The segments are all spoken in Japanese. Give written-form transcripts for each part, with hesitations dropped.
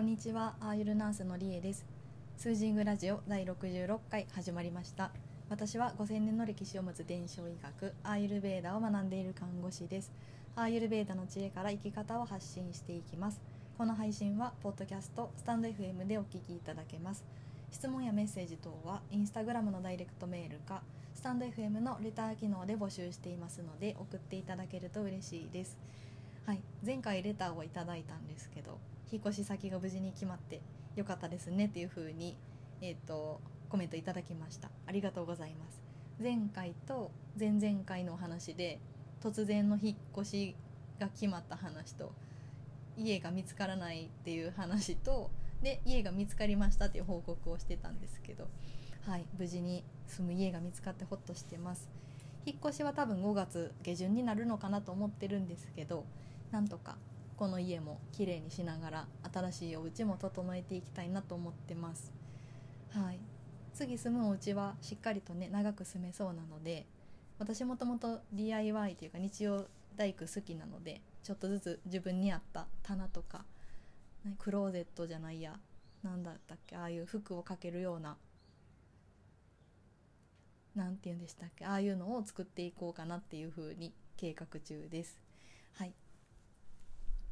こんにちは、アーユルナースのリエです。スージングラジオ第66回始まりました。私は5000年の歴史を持つ伝承医学、アーユルベーダを学んでいる看護師です。アーユルベーダの知恵から生き方を発信していきます。この配信は、ポッドキャスト、スタンド FM でお聞きいただけます。質問やメッセージ等は、インスタグラムのダイレクトメールか、スタンド FM のレター機能で募集していますので、送っていただけると嬉しいです。はい、前回レターをいただいたんですけど、引っ越し先が無事に決まってよかったですねっていう風に、コメントいただきました。ありがとうございます。前回と前々回のお話で突然の引っ越しが決まった話と家が見つからないっていう話とで家が見つかりましたっていう報告をしてたんですけど、はい、無事に住む家が見つかってほっとしてます。引っ越しは多分5月下旬になるのかなと思ってるんですけど、なんとかこの家も綺麗にしながら新しいお家も整えていきたいなと思ってます。はい、次住むお家はしっかりとね長く住めそうなので、私もともと DIY というか日曜大工好きなので、ちょっとずつ自分に合った棚とかクローゼットじゃないや、なんだったっけ、ああいう服をかけるような、なんていうんでしたっけ、ああいうのを作っていこうかなっていう風に計画中です。はい。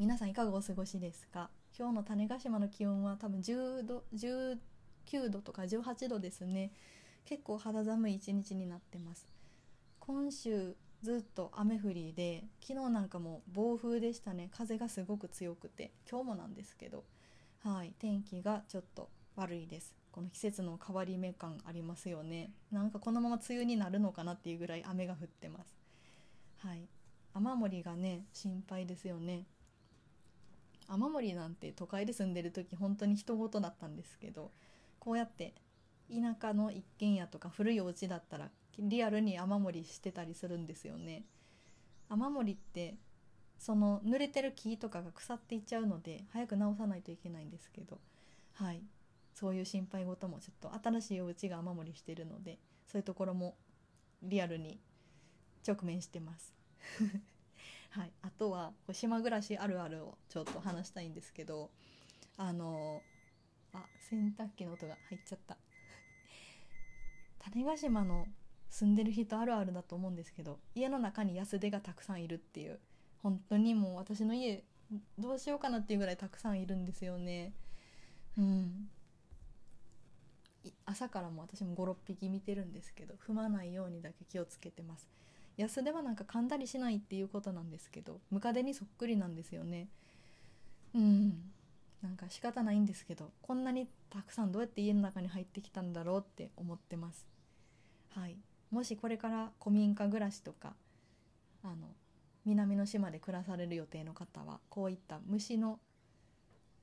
皆さんいかがお過ごしですか？今日の種子島の気温は多分10度、19度とか18度ですね。結構肌寒い一日になってます。今週ずっと雨降りで、昨日なんかも暴風でしたね。風がすごく強くて、今日もなんですけど、はい、天気がちょっと悪いです。この季節の変わり目感ありますよね。なんかこのまま梅雨になるのかなっていうぐらい雨が降ってます。はい、雨漏りがね、心配ですよね。雨漏りなんて都会で住んでる時本当に人ごとだったんですけど、こうやって田舎の一軒家とか古いお家だったらリアルに雨漏りしてたりするんですよね。雨漏りってその濡れてる木とかが腐っていっちゃうので早く直さないといけないんですけど、はい、そういう心配事もちょっと新しいお家が雨漏りしてるのでそういうところもリアルに直面してますはい、あとは島暮らしあるあるをちょっと話したいんですけど、洗濯機の音が入っちゃった種子島の住んでる人あるあるだと思うんですけど、家の中に安手がたくさんいるっていう、本当にもう私の家どうしようかなっていうぐらいたくさんいるんですよね。うん、朝からも私も 5,6 匹見てるんですけど、踏まないようにだけ気をつけてます。安手はなんか噛んだりしないっていうことなんですけど、ムカデにそっくりなんですよね。なんか仕方ないんですけど、こんなにたくさんどうやって家の中に入ってきたんだろうって思ってます。はい、もしこれから古民家暮らしとか南の島で暮らされる予定の方はこういった虫の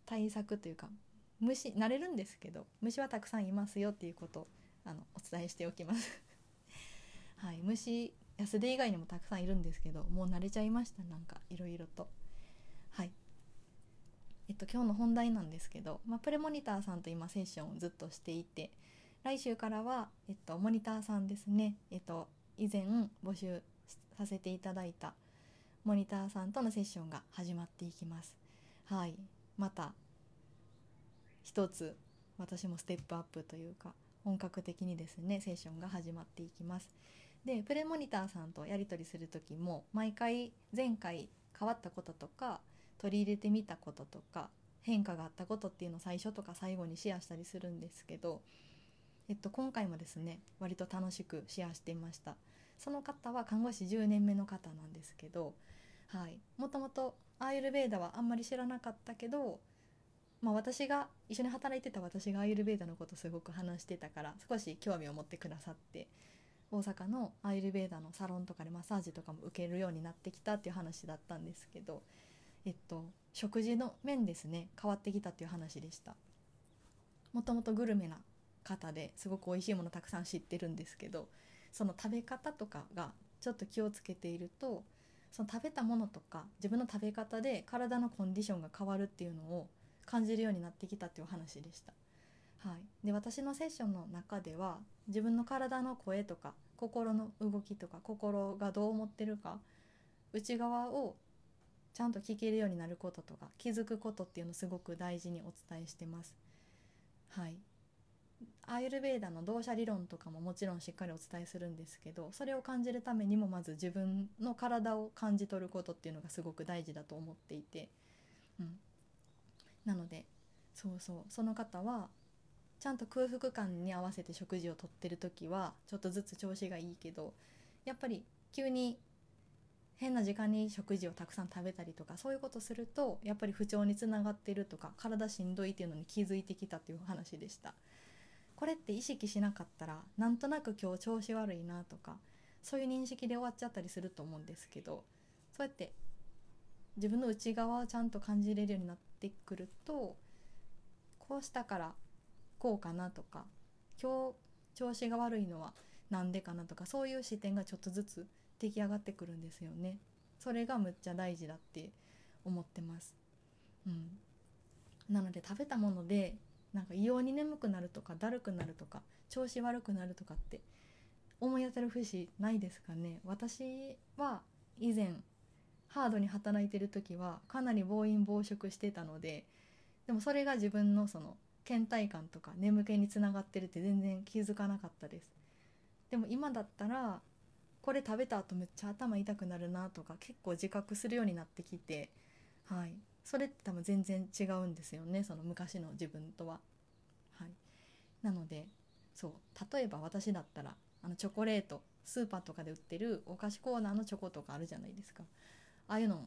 対策というか、虫慣れるんですけど虫はたくさんいますよっていうことをお伝えしておきますはい、虫安手以外にもたくさんいるんですけど、もう慣れちゃいました。なんかいろいろと。はい、今日の本題なんですけど、プレモニターさんと今セッションをずっとしていて、来週からは、モニターさんですね、以前募集させていただいたモニターさんとのセッションが始まっていきます。はい、また一つ私もステップアップというか本格的にですねセッションが始まっていきます。でプレモニターさんとやり取りする時も毎回前回変わったこととか取り入れてみたこととか変化があったことっていうのを最初とか最後にシェアしたりするんですけど、今回もですね割と楽しくシェアしていました。その方は看護師10年目の方なんですけど、はい、もともとアーユルヴェーダはあんまり知らなかったけど、私が一緒に働いてた私がアーユルヴェーダのことすごく話してたから少し興味を持ってくださって、大阪のアーユルヴェーダのサロンとかでマッサージとかも受けるようになってきたっていう話だったんですけど、食事の面ですね変わってきたっていう話でした。もともとグルメな方ですごく美味しいものたくさん知ってるんですけど、その食べ方とかがちょっと気をつけていると、その食べたものとか自分の食べ方で体のコンディションが変わるっていうのを感じるようになってきたっていう話でした。はい、で私のセッションの中では自分の体の声とか心の動きとか心がどう思ってるか、内側をちゃんと聞けるようになることとか気づくことっていうのをすごく大事にお伝えしてます。はい、アーユルヴェーダの動作理論とかももちろんしっかりお伝えするんですけど、それを感じるためにもまず自分の体を感じ取ることっていうのがすごく大事だと思っていて、なのでその方はちゃんと空腹感に合わせて食事をとってる時はちょっとずつ調子がいいけど、やっぱり急に変な時間に食事をたくさん食べたりとかそういうことするとやっぱり不調につながってるとか体しんどいっていうのに気づいてきたっていう話でした。これって意識しなかったらなんとなく今日調子悪いなとかそういう認識で終わっちゃったりすると思うんですけど、そうやって自分の内側をちゃんと感じれるようになってくると、こうしたからこうかなとか今日調子が悪いのはなんでかなとかそういう視点がちょっとずつ出来上がってくるんですよね。それがむっちゃ大事だって思ってます。なので食べたものでなんか異様に眠くなるとかだるくなるとか調子悪くなるとかって思い当たる節ないですかね。私は以前ハードに働いてる時はかなり暴飲暴食してたので、でもそれが自分のその倦怠感とか眠気につながってるって全然気づかなかったです。でも今だったらこれ食べた後めっちゃ頭痛くなるなとか結構自覚するようになってきて、はい、それって多分全然違うんですよね、その昔の自分とは。はい、なので例えば私だったらチョコレートスーパーとかで売ってるお菓子コーナーのチョコとかあるじゃないですか。ああいうのを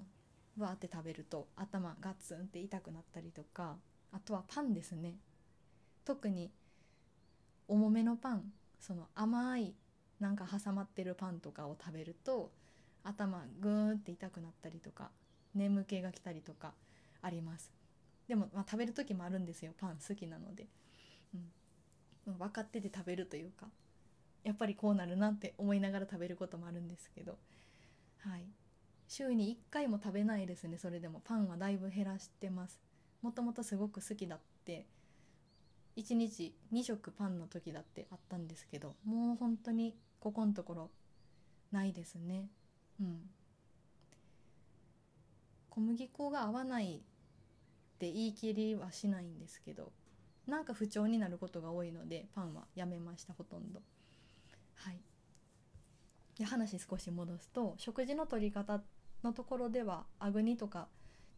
わーって食べると頭ガツンって痛くなったりとか、あとはパンですね。特に重めのパン、その甘いなんか挟まってるパンとかを食べると頭グーンって痛くなったりとか眠気が来たりとかあります。でも、食べる時もあるんですよ、パン好きなので、分かってて食べるというかやっぱりこうなるなって思いながら食べることもあるんですけど、はい、週に1回も食べないですね。それでもパンはだいぶ減らしてます。もともとすごく好きだって1日2食パンの時だってあったんですけど、もう本当にここのところないですね。小麦粉が合わないって言い切りはしないんですけど、なんか不調になることが多いのでパンはやめました、ほとんど。はい、で話少し戻すと、食事の取り方のところではアグニとか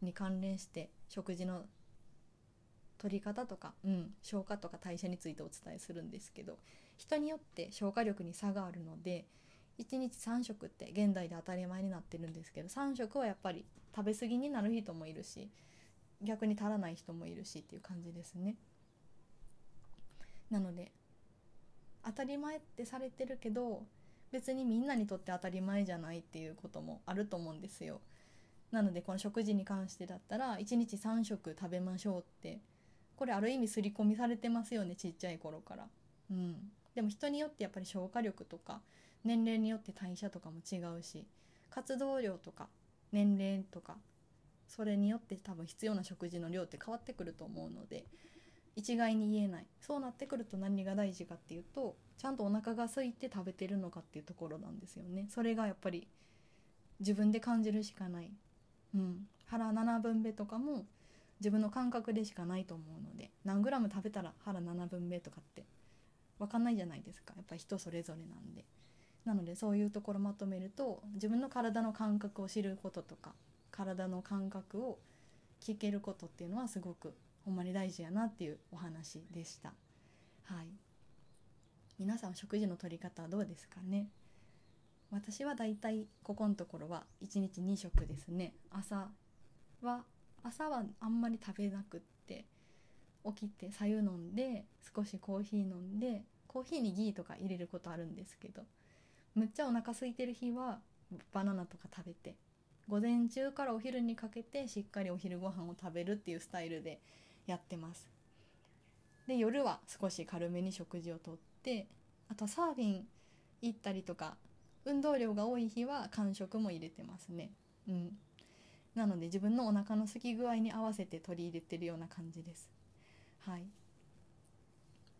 に関連して食事の取り方とか、消化とか代謝についてお伝えするんですけど、人によって消化力に差があるので1日3食って現代で当たり前になってるんですけど、3食はやっぱり食べ過ぎになる人もいるし逆に足らない人もいるしっていう感じですね。なので当たり前ってされてるけど別にみんなにとって当たり前じゃないっていうこともあると思うんですよ。なのでこの食事に関してだったら1日3食食べましょうって、これある意味刷り込みされてますよね、ちっちゃい頃から。でも人によってやっぱり消化力とか年齢によって代謝とかも違うし、活動量とか年齢とかそれによって多分必要な食事の量って変わってくると思うので一概に言えない。そうなってくると何が大事かっていうと、ちゃんとお腹が空いて食べてるのかっていうところなんですよね。それがやっぱり自分で感じるしかない。腹7分目とかも自分の感覚でしかないと思うので、何グラム食べたら腹7分目とかって分かんないじゃないですか、やっぱり人それぞれなんで。なのでそういうところまとめると、自分の体の感覚を知ることとか体の感覚を聞けることっていうのはすごくほんまに大事やなっていうお話でした。はい、皆さん食事の取り方はどうですかね。私はだいたいここのところは1日2食ですね。朝はあんまり食べなくって、起きて白湯飲んで少しコーヒー飲んで、コーヒーにギーとか入れることあるんですけど、むっちゃお腹空いてる日はバナナとか食べて、午前中からお昼にかけてしっかりお昼ご飯を食べるっていうスタイルでやってます。で夜は少し軽めに食事をとって、あとサーフィン行ったりとか運動量が多い日は間食も入れてますね。なので自分のお腹の空き具合に合わせて取り入れてるような感じです。はい、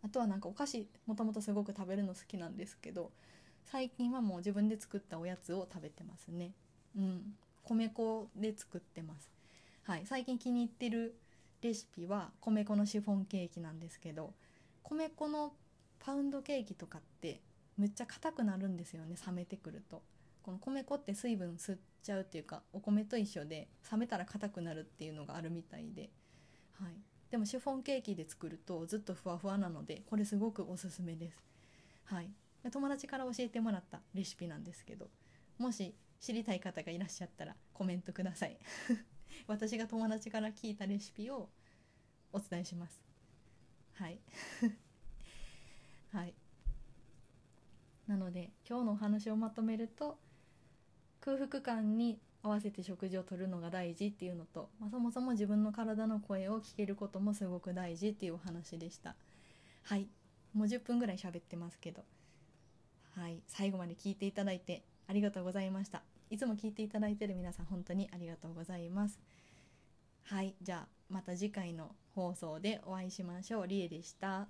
あとはなんかお菓子もともとすごく食べるの好きなんですけど、最近はもう自分で作ったおやつを食べてますね。米粉で作ってます。はい、最近気に入ってるレシピは米粉のシフォンケーキなんですけど、米粉のパウンドケーキとかってむっちゃ硬くなるんですよね、冷めてくると。この米粉って水分吸っちゃうっていうか、お米と一緒で冷めたら硬くなるっていうのがあるみたいで、はい、でもシフォンケーキで作るとずっとふわふわなので、これすごくおすすめです。はい、友達から教えてもらったレシピなんですけど、もし知りたい方がいらっしゃったらコメントください。私が友達から聞いたレシピをお伝えします。はい。はい。なので今日のお話をまとめると、空腹感に合わせて食事をとるのが大事っていうのと、そもそも自分の体の声を聞けることもすごく大事っていうお話でした。はい。もう10分ぐらい喋ってますけど、はい。最後まで聞いていただいてありがとうございました。いつも聞いていただいている皆さん、本当にありがとうございます。はい、じゃあまた次回の放送でお会いしましょう。りえでした。